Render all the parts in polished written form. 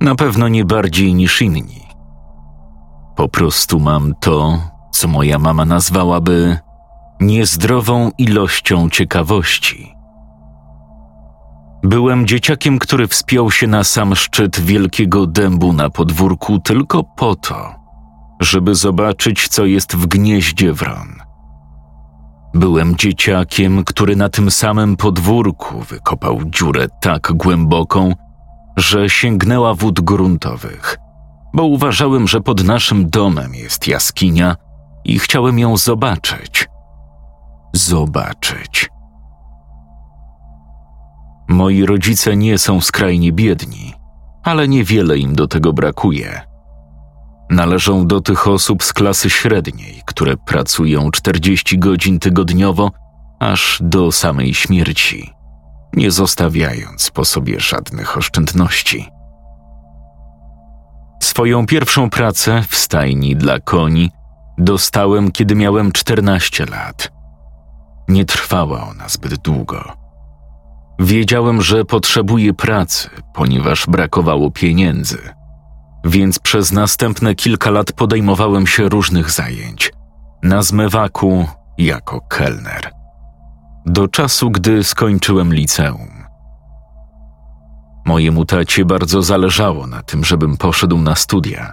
Na pewno nie bardziej niż inni. Po prostu mam to, co moja mama nazwałaby niezdrową ilością ciekawości. Byłem dzieciakiem, który wspiął się na sam szczyt wielkiego dębu na podwórku tylko po to, żeby zobaczyć, co jest w gnieździe wron. Byłem dzieciakiem, który na tym samym podwórku wykopał dziurę tak głęboką, że sięgnęła wód gruntowych, bo uważałem, że pod naszym domem jest jaskinia i chciałem ją zobaczyć. Moi rodzice nie są skrajnie biedni, ale niewiele im do tego brakuje. Należą do tych osób z klasy średniej, które pracują 40 godzin tygodniowo aż do samej śmierci, nie zostawiając po sobie żadnych oszczędności. Swoją pierwszą pracę w stajni dla koni dostałem, kiedy miałem 14 lat. Nie trwała ona zbyt długo. Wiedziałem, że potrzebuję pracy, ponieważ brakowało pieniędzy, więc przez następne kilka lat podejmowałem się różnych zajęć, na zmywaku jako kelner, do czasu, gdy skończyłem liceum. Mojemu tacie bardzo zależało na tym, żebym poszedł na studia.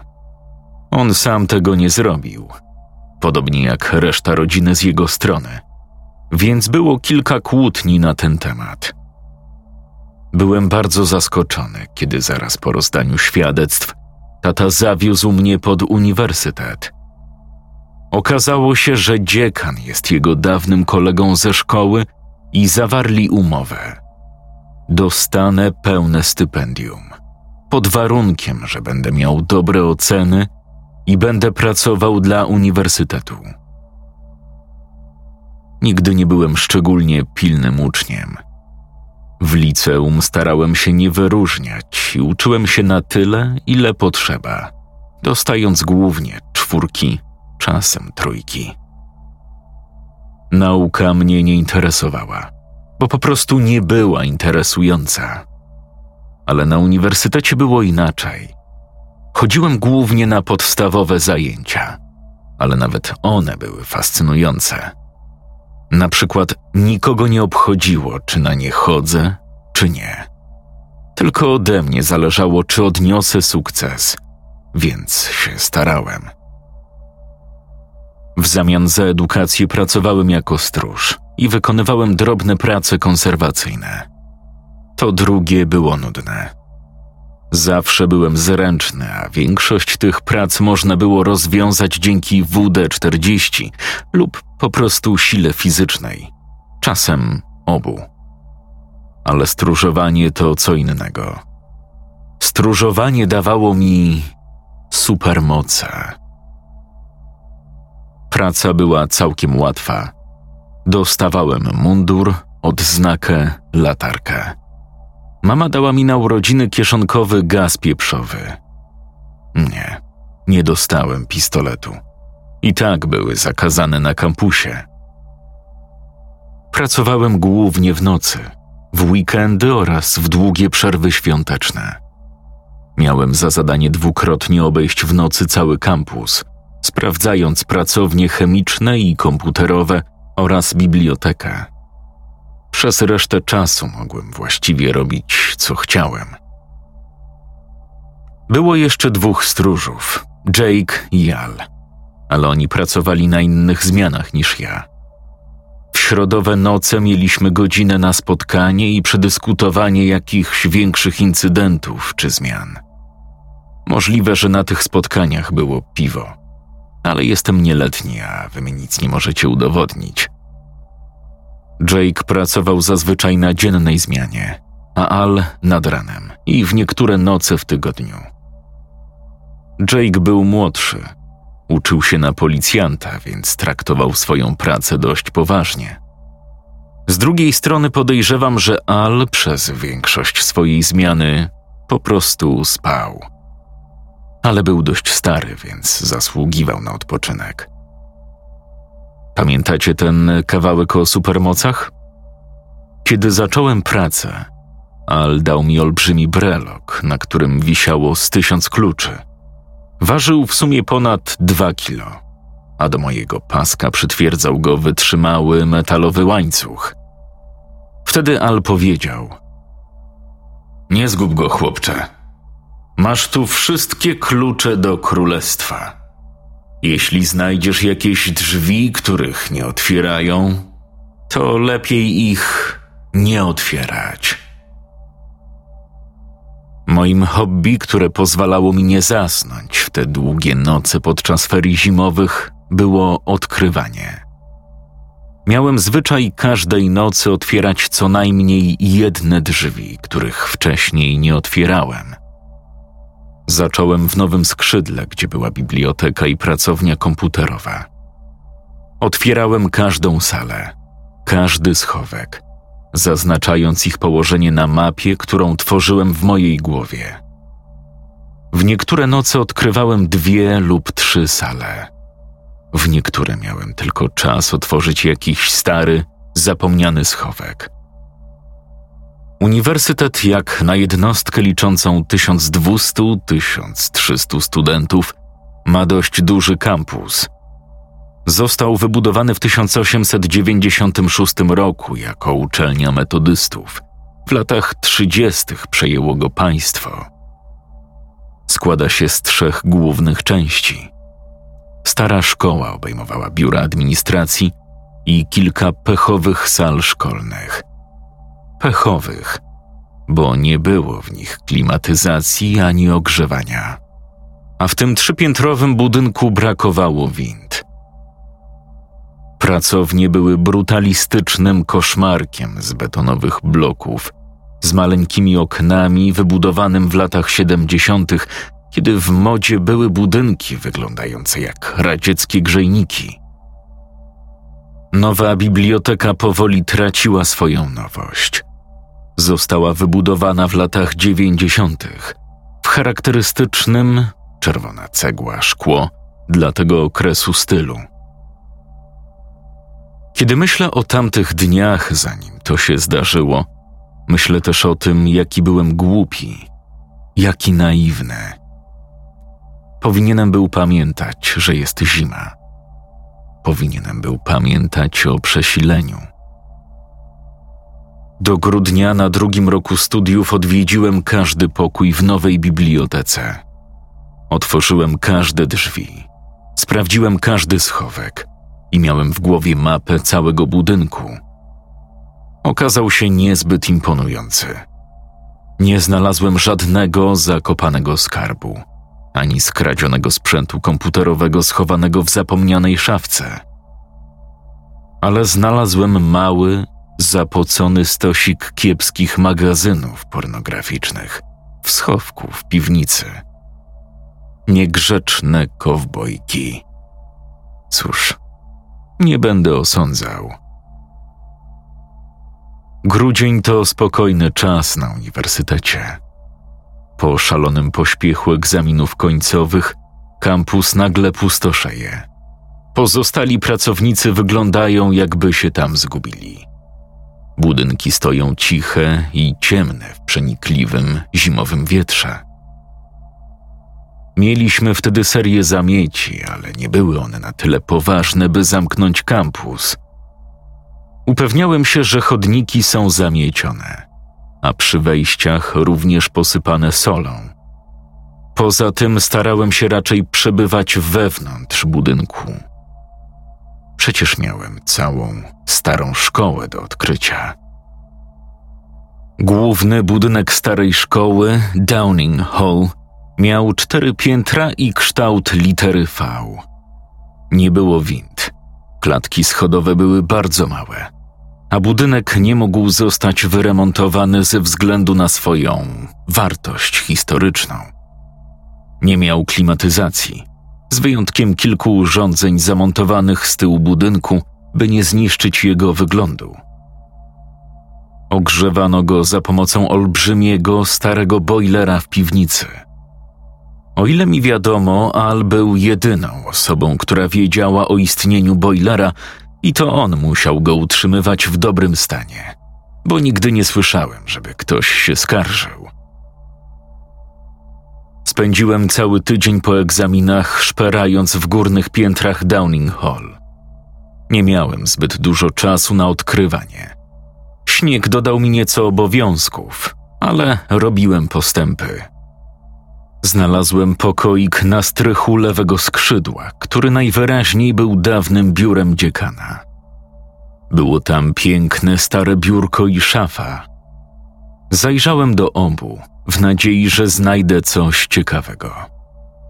On sam tego nie zrobił, podobnie jak reszta rodziny z jego strony, więc było kilka kłótni na ten temat. Byłem bardzo zaskoczony, kiedy zaraz po rozdaniu świadectw tata zawiózł mnie pod uniwersytet. Okazało się, że dziekan jest jego dawnym kolegą ze szkoły i zawarli umowę. Dostanę pełne stypendium, pod warunkiem, że będę miał dobre oceny i będę pracował dla uniwersytetu. Nigdy nie byłem szczególnie pilnym uczniem. W liceum starałem się nie wyróżniać i uczyłem się na tyle, ile potrzeba, dostając głównie 4, czasem 3. Nauka mnie nie interesowała, bo po prostu nie była interesująca. Ale na uniwersytecie było inaczej. Chodziłem głównie na podstawowe zajęcia, ale nawet one były fascynujące. Na przykład nikogo nie obchodziło, czy na nie chodzę, czy nie. Tylko ode mnie zależało, czy odniosę sukces, więc się starałem. W zamian za edukację pracowałem jako stróż i wykonywałem drobne prace konserwacyjne. To drugie było nudne. Zawsze byłem zręczny, a większość tych prac można było rozwiązać dzięki WD-40 lub po prostu sile fizycznej, czasem obu. Ale stróżowanie to co innego. Stróżowanie dawało mi supermoce. Praca była całkiem łatwa. Dostawałem mundur, odznakę, latarkę. Mama dała mi na urodziny kieszonkowy gaz pieprzowy. Nie dostałem pistoletu. I tak były zakazane na kampusie. Pracowałem głównie w nocy, w weekendy oraz w długie przerwy świąteczne. Miałem za zadanie dwukrotnie obejść w nocy cały kampus, sprawdzając pracownie chemiczne i komputerowe oraz bibliotekę. Przez resztę czasu mogłem właściwie robić, co chciałem. Było jeszcze 2 stróżów, Jake i Al, ale oni pracowali na innych zmianach niż ja. W środowe noce mieliśmy godzinę na spotkanie i przedyskutowanie jakichś większych incydentów czy zmian. Możliwe, że na tych spotkaniach było piwo, ale jestem nieletni, a wy mi nic nie możecie udowodnić. Jake pracował zazwyczaj na dziennej zmianie, a Al nad ranem. i w niektóre noce w tygodniu. Jake był młodszy. Uczył się na policjanta, więc traktował swoją pracę dość poważnie. Z drugiej strony podejrzewam, że Al przez większość swojej zmiany po prostu spał. Ale był dość stary, więc zasługiwał na odpoczynek. Pamiętacie ten kawałek o supermocach? Kiedy zacząłem pracę, Al dał mi olbrzymi brelok, na którym wisiało z 1000 kluczy. Ważył w sumie ponad 2 kilo, a do mojego paska przytwierdzał go wytrzymały metalowy łańcuch. Wtedy Al powiedział: „Nie zgub go, chłopcze. Masz tu wszystkie klucze do królestwa. Jeśli znajdziesz jakieś drzwi, których nie otwierają, to lepiej ich nie otwierać”. Moim hobby, które pozwalało mi nie zasnąć w te długie noce podczas ferii zimowych, było odkrywanie. Miałem zwyczaj każdej nocy otwierać co najmniej jedne drzwi, których wcześniej nie otwierałem. Zacząłem w Nowym Skrzydle, gdzie była biblioteka i pracownia komputerowa. Otwierałem każdą salę, każdy schowek, zaznaczając ich położenie na mapie, którą tworzyłem w mojej głowie. W niektóre noce odkrywałem 2 lub 3 sale. W niektóre miałem tylko czas otworzyć jakiś stary, zapomniany schowek. Uniwersytet, jak na jednostkę liczącą 1200-1300 studentów, ma dość duży kampus. Został wybudowany w 1896 roku jako uczelnia metodystów. W latach 30. przejęło go państwo. Składa się z 3 głównych części. Stara szkoła obejmowała biura administracji i kilka pechowych sal szkolnych. Pechowych, bo nie było w nich klimatyzacji ani ogrzewania. A w tym 3-piętrowym budynku brakowało wind. Pracownie były brutalistycznym koszmarkiem z betonowych bloków, z maleńkimi oknami wybudowanym w latach 70., kiedy w modzie były budynki wyglądające jak radzieckie grzejniki. Nowa biblioteka powoli traciła swoją nowość. Została wybudowana w latach 90. w charakterystycznym czerwona cegła, szkło dla tego okresu stylu. Kiedy myślę o tamtych dniach, zanim to się zdarzyło, myślę też o tym, jaki byłem głupi, jaki naiwny. Powinienem był pamiętać, że jest zima. Powinienem był pamiętać o przesileniu. Do grudnia na 2. roku studiów odwiedziłem każdy pokój w nowej bibliotece. Otworzyłem każde drzwi, sprawdziłem każdy schowek i miałem w głowie mapę całego budynku. Okazał się niezbyt imponujący. Nie znalazłem żadnego zakopanego skarbu, ani skradzionego sprzętu komputerowego schowanego w zapomnianej szafce. Ale znalazłem mały, zapocony stosik kiepskich magazynów pornograficznych w schowku w piwnicy. Niegrzeczne kowbojki. Cóż, nie będę osądzał. Grudzień to spokojny czas na uniwersytecie. Po szalonym pośpiechu egzaminów końcowych kampus nagle pustoszeje. Pozostali pracownicy wyglądają, jakby się tam zgubili. Budynki stoją ciche i ciemne w przenikliwym, zimowym wietrze. Mieliśmy wtedy serię zamieci, ale nie były one na tyle poważne, by zamknąć kampus. Upewniałem się, że chodniki są zamiecione, a przy wejściach również posypane solą. Poza tym starałem się raczej przebywać wewnątrz budynku. Przecież miałem całą starą szkołę do odkrycia. Główny budynek starej szkoły, Downing Hall, miał 4 piętra i kształt litery V. Nie było wind. Klatki schodowe były bardzo małe, a budynek nie mógł zostać wyremontowany ze względu na swoją wartość historyczną. Nie miał klimatyzacji, z wyjątkiem kilku urządzeń zamontowanych z tyłu budynku, by nie zniszczyć jego wyglądu. Ogrzewano go za pomocą olbrzymiego, starego bojlera w piwnicy. O ile mi wiadomo, Al był jedyną osobą, która wiedziała o istnieniu bojlera i to on musiał go utrzymywać w dobrym stanie, bo nigdy nie słyszałem, żeby ktoś się skarżył. Spędziłem cały tydzień po egzaminach, szperając w górnych piętrach Downing Hall. Nie miałem zbyt dużo czasu na odkrywanie. Śnieg dodał mi nieco obowiązków, ale robiłem postępy. Znalazłem pokoik na strychu lewego skrzydła, który najwyraźniej był dawnym biurem dziekana. Było tam piękne stare biurko i szafa. Zajrzałem do obu, w nadziei, że znajdę coś ciekawego.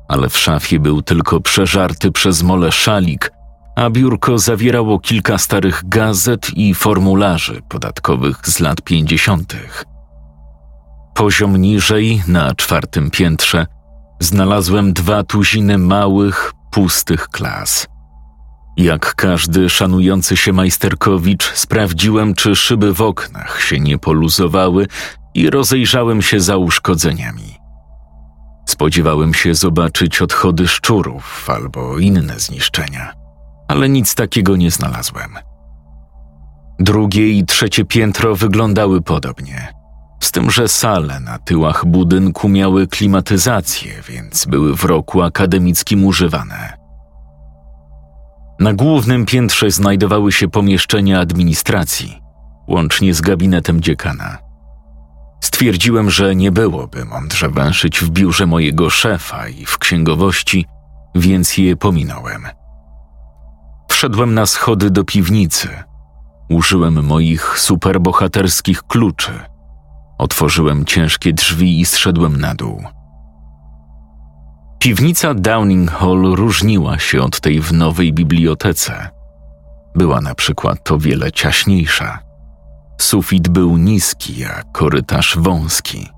Ale w szafie był tylko przeżarty przez mole szalik, a biurko zawierało kilka starych gazet i formularzy podatkowych z lat 50. Poziom niżej, na 4. piętrze, znalazłem 20 małych, pustych klas. Jak każdy szanujący się majsterkowicz, sprawdziłem, czy szyby w oknach się nie poluzowały i rozejrzałem się za uszkodzeniami. Spodziewałem się zobaczyć odchody szczurów albo inne zniszczenia, ale nic takiego nie znalazłem. 2. i 3. piętro wyglądały podobnie, z tym, że sale na tyłach budynku miały klimatyzację, więc były w roku akademickim używane. Na głównym piętrze znajdowały się pomieszczenia administracji, łącznie z gabinetem dziekana. Stwierdziłem, że nie byłoby mądrze węszyć w biurze mojego szefa i w księgowości, więc je pominąłem. Wszedłem na schody do piwnicy. Użyłem moich superbohaterskich kluczy. Otworzyłem ciężkie drzwi i zszedłem na dół. Piwnica Downing Hall różniła się od tej w nowej bibliotece. Była na przykład o wiele ciaśniejsza. Sufit był niski, a korytarz wąski,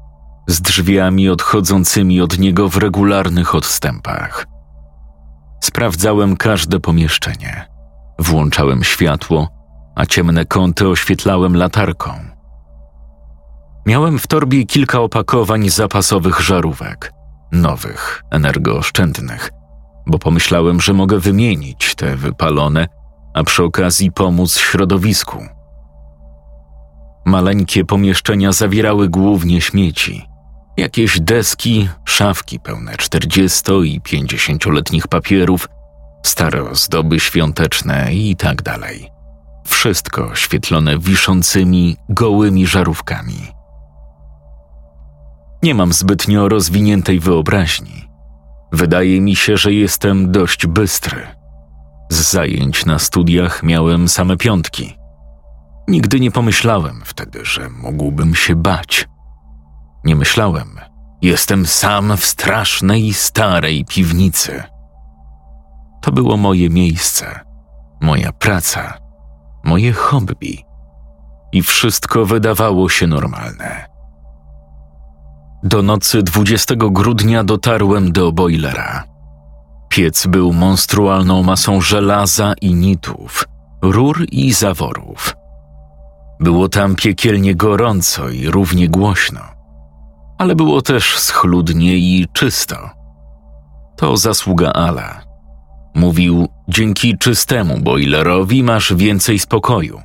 z drzwiami odchodzącymi od niego w regularnych odstępach. Sprawdzałem każde pomieszczenie. Włączałem światło, a ciemne kąty oświetlałem latarką. Miałem w torbie kilka opakowań zapasowych żarówek, nowych, energooszczędnych, bo pomyślałem, że mogę wymienić te wypalone, a przy okazji pomóc środowisku. Maleńkie pomieszczenia zawierały głównie śmieci. Jakieś deski, szafki pełne 40- i 50-letnich papierów, stare ozdoby świąteczne i tak dalej. Wszystko oświetlone wiszącymi, gołymi żarówkami. Nie mam zbytnio rozwiniętej wyobraźni. Wydaje mi się, że jestem dość bystry. Z zajęć na studiach miałem same 5. Nigdy nie pomyślałem wtedy, że mógłbym się bać. Nie myślałem, jestem sam w strasznej, starej piwnicy. To było moje miejsce, moja praca, moje hobby i wszystko wydawało się normalne. Do nocy 20 grudnia dotarłem do bojlera. Piec był monstrualną masą żelaza i nitów, rur i zaworów. Było tam piekielnie gorąco i równie głośno, ale było też schludnie i czysto. To zasługa Ala. Mówił, dzięki czystemu bojlerowi masz więcej spokoju.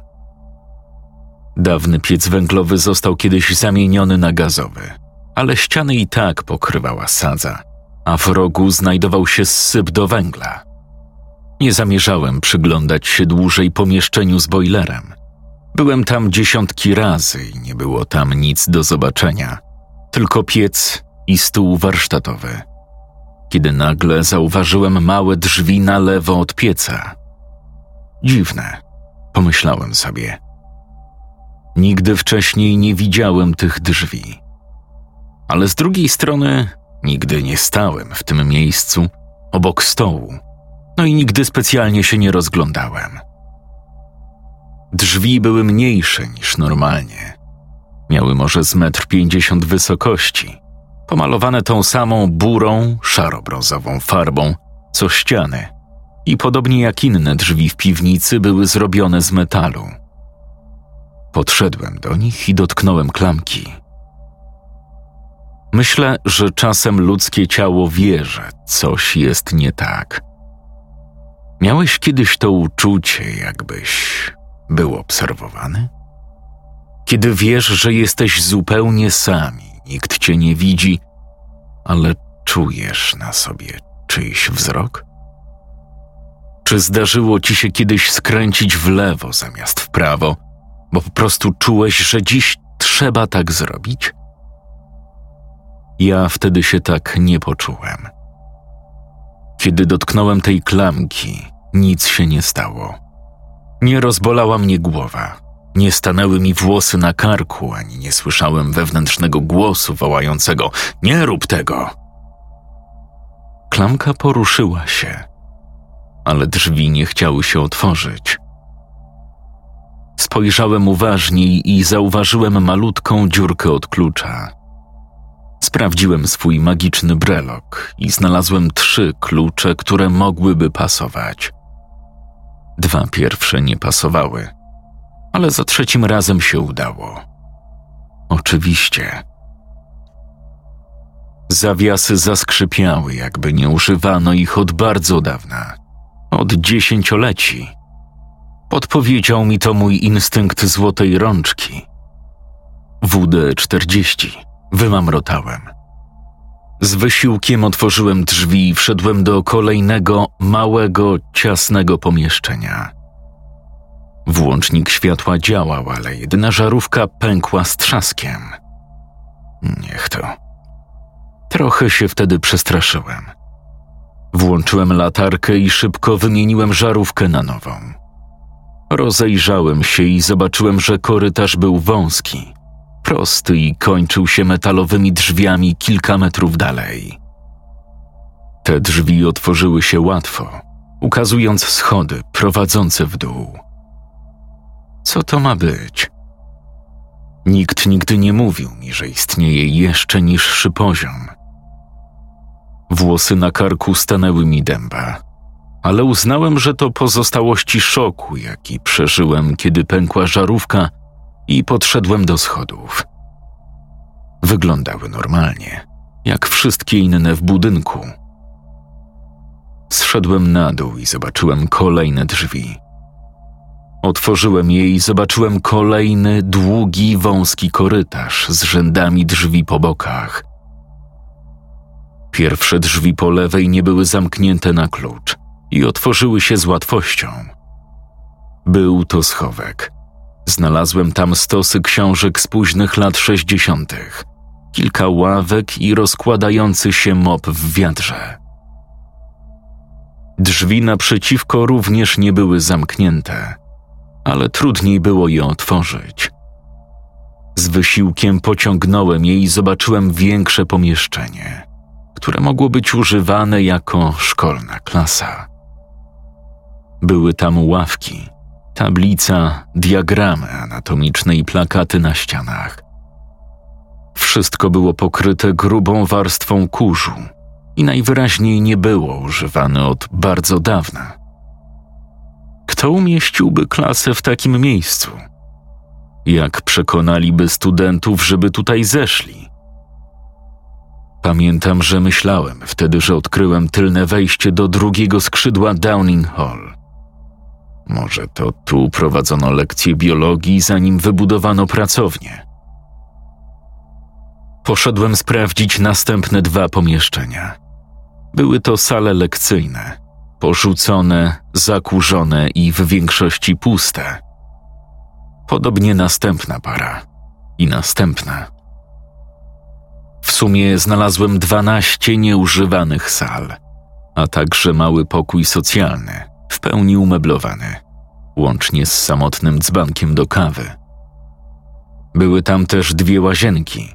Dawny piec węglowy został kiedyś zamieniony na gazowy, ale ściany i tak pokrywała sadza, a w rogu znajdował się zsyp do węgla. Nie zamierzałem przyglądać się dłużej pomieszczeniu z bojlerem. Byłem tam dziesiątki razy i nie było tam nic do zobaczenia, tylko piec i stół warsztatowy. Kiedy nagle zauważyłem małe drzwi na lewo od pieca. Dziwne, pomyślałem sobie. Nigdy wcześniej nie widziałem tych drzwi. Ale z drugiej strony nigdy nie stałem w tym miejscu, obok stołu, no i nigdy specjalnie się nie rozglądałem. Drzwi były mniejsze niż normalnie. Miały może z 1,50 m wysokości, pomalowane tą samą burą, szaro-brązową farbą, co ściany i podobnie jak inne drzwi w piwnicy były zrobione z metalu. Podszedłem do nich i dotknąłem klamki. Myślę, że czasem ludzkie ciało wie, że coś jest nie tak. Miałeś kiedyś to uczucie, jakbyś był obserwowany? Kiedy wiesz, że jesteś zupełnie sam i nikt cię nie widzi, ale czujesz na sobie czyjś wzrok? Czy zdarzyło ci się kiedyś skręcić w lewo zamiast w prawo, bo po prostu czułeś, że dziś trzeba tak zrobić? Ja wtedy się tak nie poczułem. Kiedy dotknąłem tej klamki, nic się nie stało. Nie rozbolała mnie głowa, nie stanęły mi włosy na karku, ani nie słyszałem wewnętrznego głosu wołającego „Nie rób tego!”. Klamka poruszyła się, ale drzwi nie chciały się otworzyć. Spojrzałem uważniej i zauważyłem malutką dziurkę od klucza. Sprawdziłem swój magiczny brelok i znalazłem 3 klucze, które mogłyby pasować. 2 pierwsze nie pasowały, ale za 3 razem się udało. Oczywiście. Zawiasy zaskrzypiały, jakby nie używano ich od bardzo dawna, od 10-leci. Podpowiedział mi to mój instynkt złotej rączki. WD-40. Wymamrotałem. Z wysiłkiem otworzyłem drzwi i wszedłem do kolejnego, małego, ciasnego pomieszczenia. Włącznik światła działał, ale jedyna żarówka pękła z trzaskiem. Niech to. Trochę się wtedy przestraszyłem. Włączyłem latarkę i szybko wymieniłem żarówkę na nową. Rozejrzałem się i zobaczyłem, że korytarz był wąski, prosty i kończył się metalowymi drzwiami kilka metrów dalej. Te drzwi otworzyły się łatwo, ukazując schody prowadzące w dół. Co to ma być? Nikt nigdy nie mówił mi, że istnieje jeszcze niższy poziom. Włosy na karku stanęły mi dęba, ale uznałem, że to pozostałości szoku, jaki przeżyłem, kiedy pękła żarówka i podszedłem do schodów. Wyglądały normalnie, jak wszystkie inne w budynku. Zszedłem na dół i zobaczyłem kolejne drzwi. Otworzyłem je i zobaczyłem kolejny, długi, wąski korytarz z rzędami drzwi po bokach. Pierwsze drzwi po lewej nie były zamknięte na klucz i otworzyły się z łatwością. Był to schowek. Znalazłem tam stosy książek z późnych lat 60, kilka ławek i rozkładający się mop w wiatrze. Drzwi naprzeciwko również nie były zamknięte, ale trudniej było je otworzyć. Z wysiłkiem pociągnąłem je i zobaczyłem większe pomieszczenie, które mogło być używane jako szkolna klasa. Były tam ławki, tablica, diagramy anatomiczne i plakaty na ścianach. Wszystko było pokryte grubą warstwą kurzu i najwyraźniej nie było używane od bardzo dawna. Kto umieściłby klasę w takim miejscu? Jak przekonaliby studentów, żeby tutaj zeszli? Pamiętam, że myślałem wtedy, że odkryłem tylne wejście do drugiego skrzydła Downing Hall. Może to tu prowadzono lekcje biologii, zanim wybudowano pracownię. Poszedłem sprawdzić następne 2 pomieszczenia. Były to sale lekcyjne, porzucone, zakurzone i w większości puste. Podobnie następna para i następna. W sumie znalazłem 12 nieużywanych sal, a także mały pokój socjalny, w pełni umeblowany, łącznie z samotnym dzbankiem do kawy. Były tam też 2 łazienki.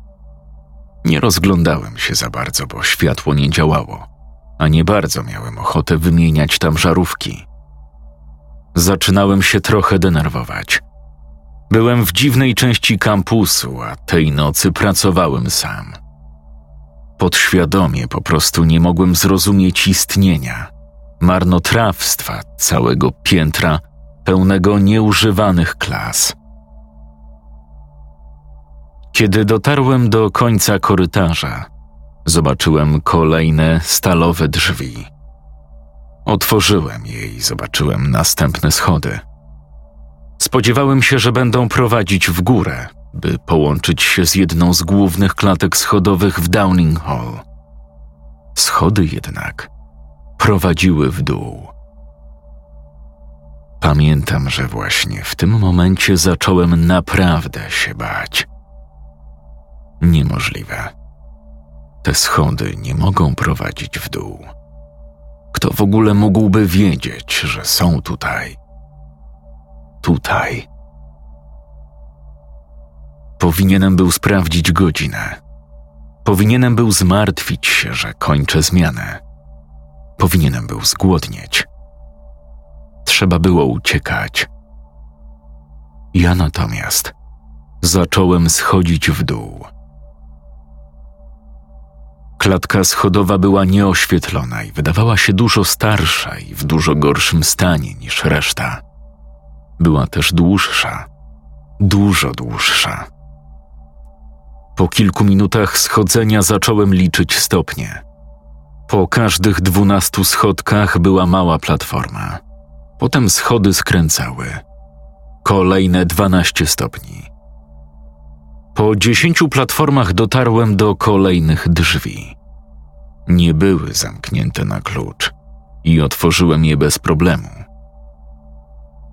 Nie rozglądałem się za bardzo, bo światło nie działało, a nie bardzo miałem ochotę wymieniać tam żarówki. Zaczynałem się trochę denerwować. Byłem w dziwnej części kampusu, a tej nocy pracowałem sam. Podświadomie po prostu nie mogłem zrozumieć istnienia, marnotrawstwa całego piętra pełnego nieużywanych klas. Kiedy dotarłem do końca korytarza, zobaczyłem kolejne stalowe drzwi. Otworzyłem je i zobaczyłem następne schody. Spodziewałem się, że będą prowadzić w górę, by połączyć się z jedną z głównych klatek schodowych w Downing Hall. Schody jednak prowadziły w dół. Pamiętam, że właśnie w tym momencie zacząłem naprawdę się bać. Niemożliwe. Te schody nie mogą prowadzić w dół. Kto w ogóle mógłby wiedzieć, że są tutaj? Tutaj. Powinienem był sprawdzić godzinę. Powinienem był zmartwić się, że kończę zmianę. Powinienem był zgłodnieć. Trzeba było uciekać. Ja natomiast zacząłem schodzić w dół. Klatka schodowa była nieoświetlona i wydawała się dużo starsza i w dużo gorszym stanie niż reszta. Była też dłuższa, dużo dłuższa. Po kilku minutach schodzenia zacząłem liczyć stopnie. Po każdych 12 schodkach była mała platforma. Potem schody skręcały. Kolejne 12 stopni. Po 10 platformach dotarłem do kolejnych drzwi. Nie były zamknięte na klucz i otworzyłem je bez problemu.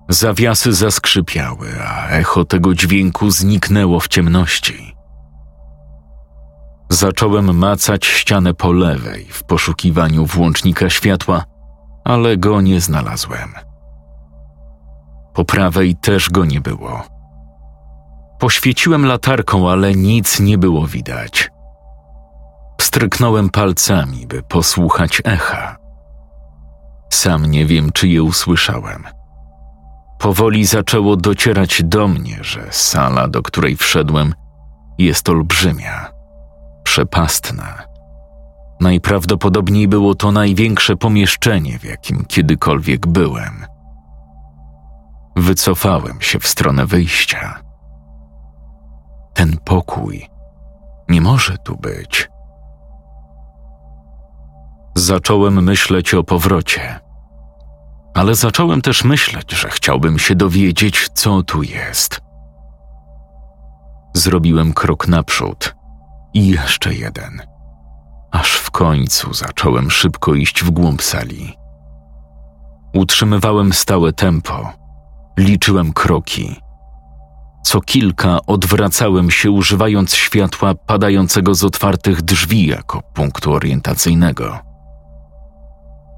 Zawiasy zaskrzypiały, a echo tego dźwięku zniknęło w ciemności. Zacząłem macać ścianę po lewej w poszukiwaniu włącznika światła, ale go nie znalazłem. Po prawej też go nie było. Poświeciłem latarką, ale nic nie było widać. Pstryknąłem palcami, by posłuchać echa. Sam nie wiem, czy je usłyszałem. Powoli zaczęło docierać do mnie, że sala, do której wszedłem, jest olbrzymia, przepastna. Najprawdopodobniej było to największe pomieszczenie, w jakim kiedykolwiek byłem. Wycofałem się w stronę wyjścia. Ten pokój nie może tu być. Zacząłem myśleć o powrocie, ale zacząłem też myśleć, że chciałbym się dowiedzieć, co tu jest. Zrobiłem krok naprzód i jeszcze jeden, aż w końcu zacząłem szybko iść w głąb sali. Utrzymywałem stałe tempo, liczyłem kroki. Co kilka odwracałem się, używając światła padającego z otwartych drzwi jako punktu orientacyjnego.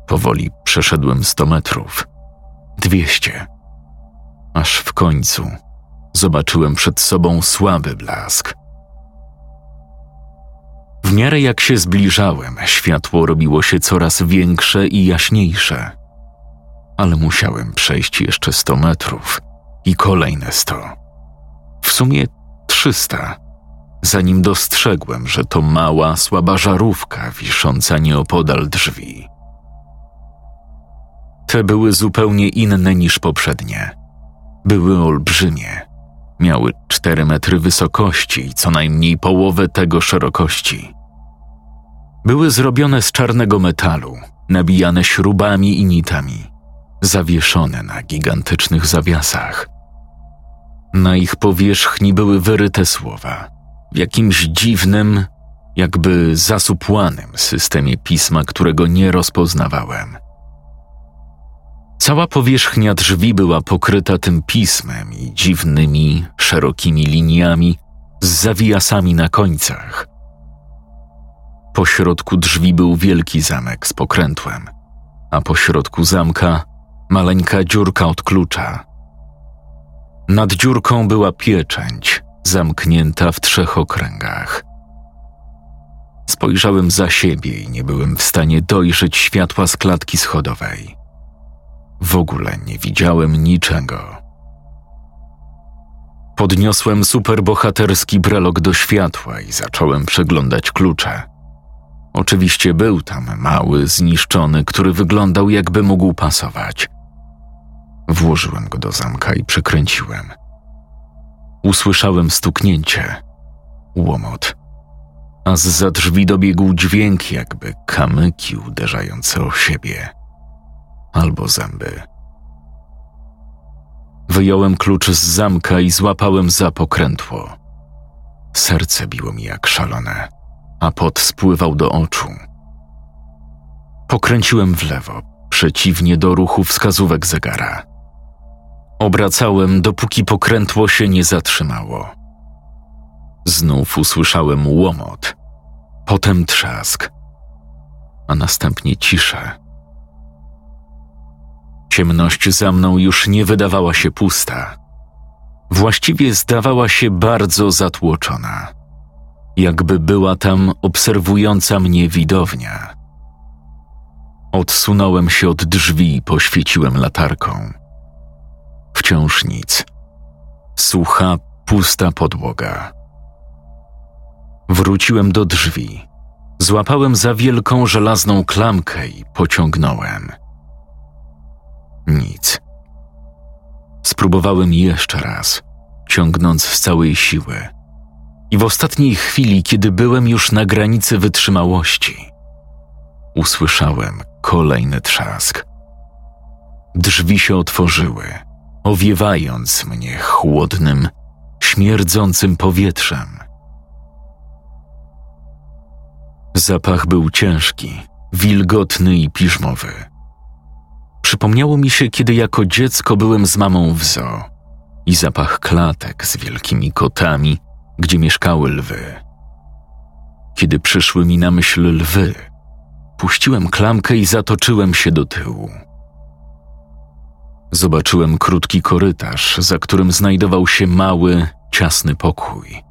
Powoli przeszedłem 100 metrów, 200, aż w końcu zobaczyłem przed sobą słaby blask. W miarę jak się zbliżałem, światło robiło się coraz większe i jaśniejsze, ale musiałem przejść jeszcze 100 metrów i kolejne 100. W sumie 300, zanim dostrzegłem, że to mała, słaba żarówka wisząca nieopodal drzwi. Te były zupełnie inne niż poprzednie. Były olbrzymie. Miały 4 metry wysokości i co najmniej połowę tego szerokości. Były zrobione z czarnego metalu, nabijane śrubami i nitami, zawieszone na gigantycznych zawiasach. Na ich powierzchni były wyryte słowa w jakimś dziwnym, jakby zasupłanym systemie pisma, którego nie rozpoznawałem. Cała powierzchnia drzwi była pokryta tym pismem i dziwnymi, szerokimi liniami z zawijasami na końcach. Po środku drzwi był wielki zamek z pokrętłem, a po środku zamka maleńka dziurka od klucza. Nad dziurką była pieczęć, zamknięta w 3 okręgach. Spojrzałem za siebie i nie byłem w stanie dojrzeć światła z klatki schodowej. W ogóle nie widziałem niczego. Podniosłem superbohaterski brelok do światła i zacząłem przeglądać klucze. Oczywiście był tam mały, zniszczony, który wyglądał, jakby mógł pasować. Włożyłem go do zamka i przekręciłem. Usłyszałem stuknięcie, łomot, a zza drzwi dobiegł dźwięk, jakby kamyki uderzające o siebie albo zęby. Wyjąłem klucz z zamka i złapałem za pokrętło. Serce biło mi jak szalone, a pot spływał do oczu. Pokręciłem w lewo, przeciwnie do ruchu wskazówek zegara. Obracałem, dopóki pokrętło się nie zatrzymało. Znów usłyszałem łomot, potem trzask, a następnie ciszę. Ciemność za mną już nie wydawała się pusta. Właściwie zdawała się bardzo zatłoczona. Jakby była tam obserwująca mnie widownia. Odsunąłem się od drzwi i poświeciłem latarką. Wciąż nic. Sucha, pusta podłoga. Wróciłem do drzwi. Złapałem za wielką żelazną klamkę i pociągnąłem. Nic. Spróbowałem jeszcze raz, ciągnąc z całej siły. I w ostatniej chwili, kiedy byłem już na granicy wytrzymałości, usłyszałem kolejny trzask. Drzwi się otworzyły, owiewając mnie chłodnym, śmierdzącym powietrzem. Zapach był ciężki, wilgotny i piżmowy. Przypomniało mi się, kiedy jako dziecko byłem z mamą w zoo i zapach klatek z wielkimi kotami, gdzie mieszkały lwy. Kiedy przyszły mi na myśl lwy, puściłem klamkę i zatoczyłem się do tyłu. Zobaczyłem krótki korytarz, za którym znajdował się mały, ciasny pokój.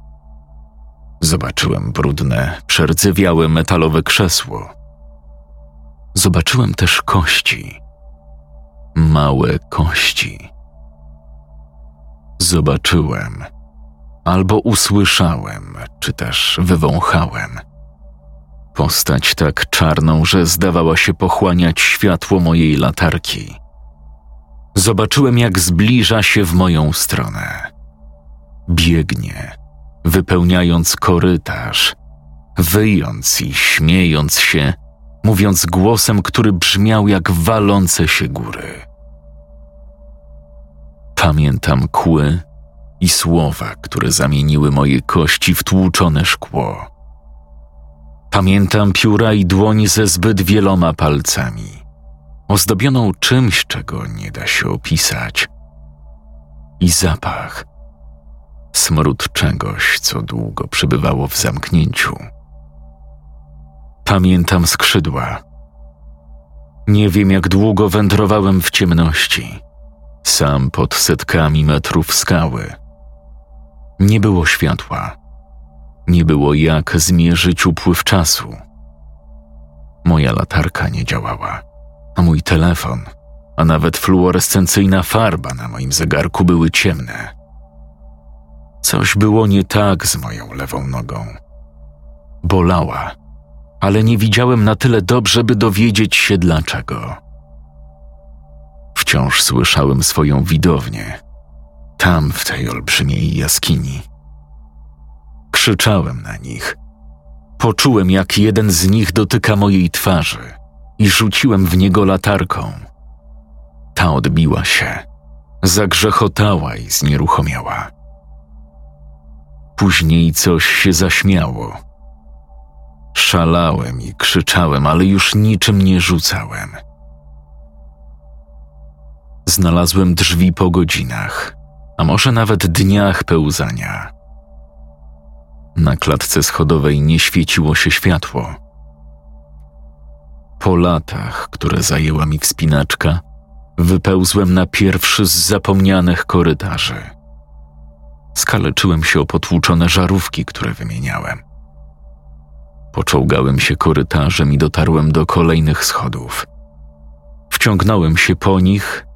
Zobaczyłem brudne, przerdzewiałe metalowe krzesło. Zobaczyłem też kości. Małe kości. Zobaczyłem, albo usłyszałem, czy też wywąchałem postać tak czarną, że zdawała się pochłaniać światło mojej latarki. Zobaczyłem, jak zbliża się w moją stronę. Biegnie, wypełniając korytarz, wyjąc i śmiejąc się, mówiąc głosem, który brzmiał jak walące się góry. Pamiętam kły i słowa, które zamieniły moje kości w tłuczone szkło. Pamiętam pióra i dłoń ze zbyt wieloma palcami, ozdobioną czymś, czego nie da się opisać. I zapach. Smród czegoś, co długo przebywało w zamknięciu. Pamiętam skrzydła. Nie wiem, jak długo wędrowałem w ciemności, sam pod setkami metrów skały. Nie było światła. Nie było jak zmierzyć upływ czasu. Moja latarka nie działała, a mój telefon, a nawet fluorescencyjna farba na moim zegarku były ciemne. Coś było nie tak z moją lewą nogą. Bolała, ale nie widziałem na tyle dobrze, by dowiedzieć się dlaczego. Wciąż słyszałem swoją widownię, tam w tej olbrzymiej jaskini. Krzyczałem na nich. Poczułem, jak jeden z nich dotyka mojej twarzy i rzuciłem w niego latarką. Ta odbiła się, zagrzechotała i znieruchomiała. Później coś się zaśmiało. Szalałem i krzyczałem, ale już niczym nie rzucałem. Znalazłem drzwi po godzinach, a może nawet dniach pełzania. Na klatce schodowej nie świeciło się światło. Po latach, które zajęła mi wspinaczka, wypełzłem na pierwszy z zapomnianych korytarzy. Skaleczyłem się o potłuczone żarówki, które wymieniałem. Poczołgałem się korytarzem i dotarłem do kolejnych schodów. Wciągnąłem się po nich,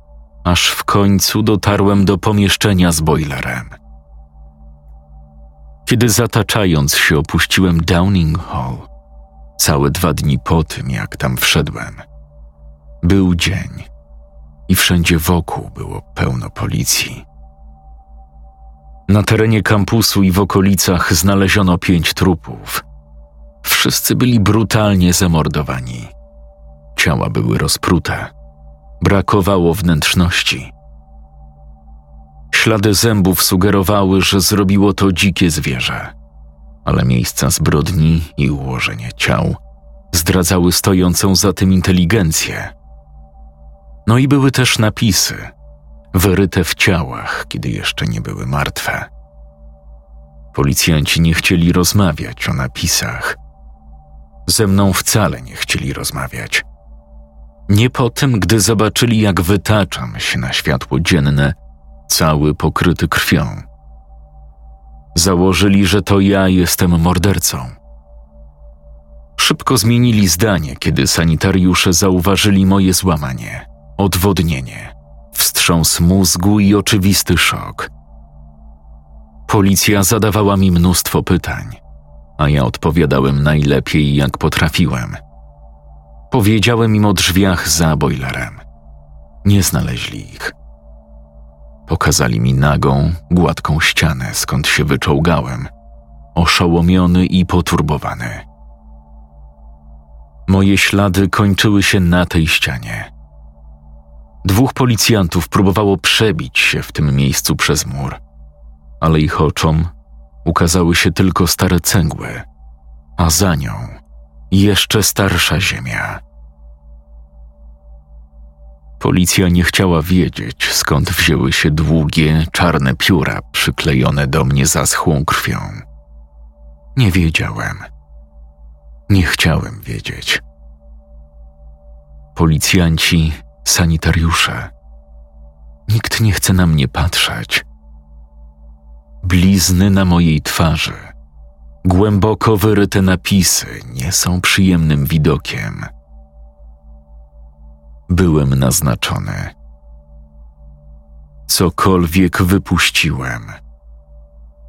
aż w końcu dotarłem do pomieszczenia z bojlerem, kiedy zataczając się opuściłem Downing Hall, całe 2 dni po tym, jak tam wszedłem. Był dzień i wszędzie wokół było pełno policji. Na terenie kampusu i w okolicach znaleziono 5 trupów. Wszyscy byli brutalnie zamordowani. Ciała były rozprute. Brakowało wnętrzności. Ślady zębów sugerowały, że zrobiło to dzikie zwierzę, ale miejsca zbrodni i ułożenie ciał zdradzały stojącą za tym inteligencję. No i były też napisy, wyryte w ciałach, kiedy jeszcze nie były martwe. Policjanci nie chcieli rozmawiać o napisach. Ze mną wcale nie chcieli rozmawiać. Nie po tym, gdy zobaczyli, jak wytaczam się na światło dzienne, cały pokryty krwią. Założyli, że to ja jestem mordercą. Szybko zmienili zdanie, kiedy sanitariusze zauważyli moje złamanie, odwodnienie, wstrząs mózgu i oczywisty szok. Policja zadawała mi mnóstwo pytań, a ja odpowiadałem najlepiej, jak potrafiłem. Powiedziałem im o drzwiach za bojlerem. Nie znaleźli ich. Pokazali mi nagą, gładką ścianę, skąd się wyczołgałem, oszołomiony i poturbowany. Moje ślady kończyły się na tej ścianie. 2 policjantów próbowało przebić się w tym miejscu przez mur, ale ich oczom ukazały się tylko stare cegły, a za nią jeszcze starsza ziemia. Policja nie chciała wiedzieć, skąd wzięły się długie, czarne pióra przyklejone do mnie zaschłą krwią. Nie wiedziałem. Nie chciałem wiedzieć. Policjanci, sanitariusze. Nikt nie chce na mnie patrzeć. Blizny na mojej twarzy, głęboko wyryte napisy nie są przyjemnym widokiem. Byłem naznaczony. Cokolwiek wypuściłem,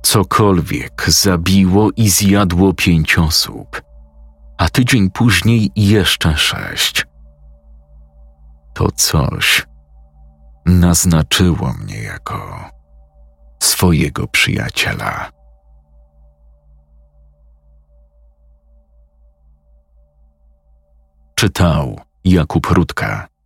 cokolwiek zabiło i zjadło 5 osób, a tydzień później jeszcze 6. To coś naznaczyło mnie jako swojego przyjaciela. Czytał Jakub Rutka.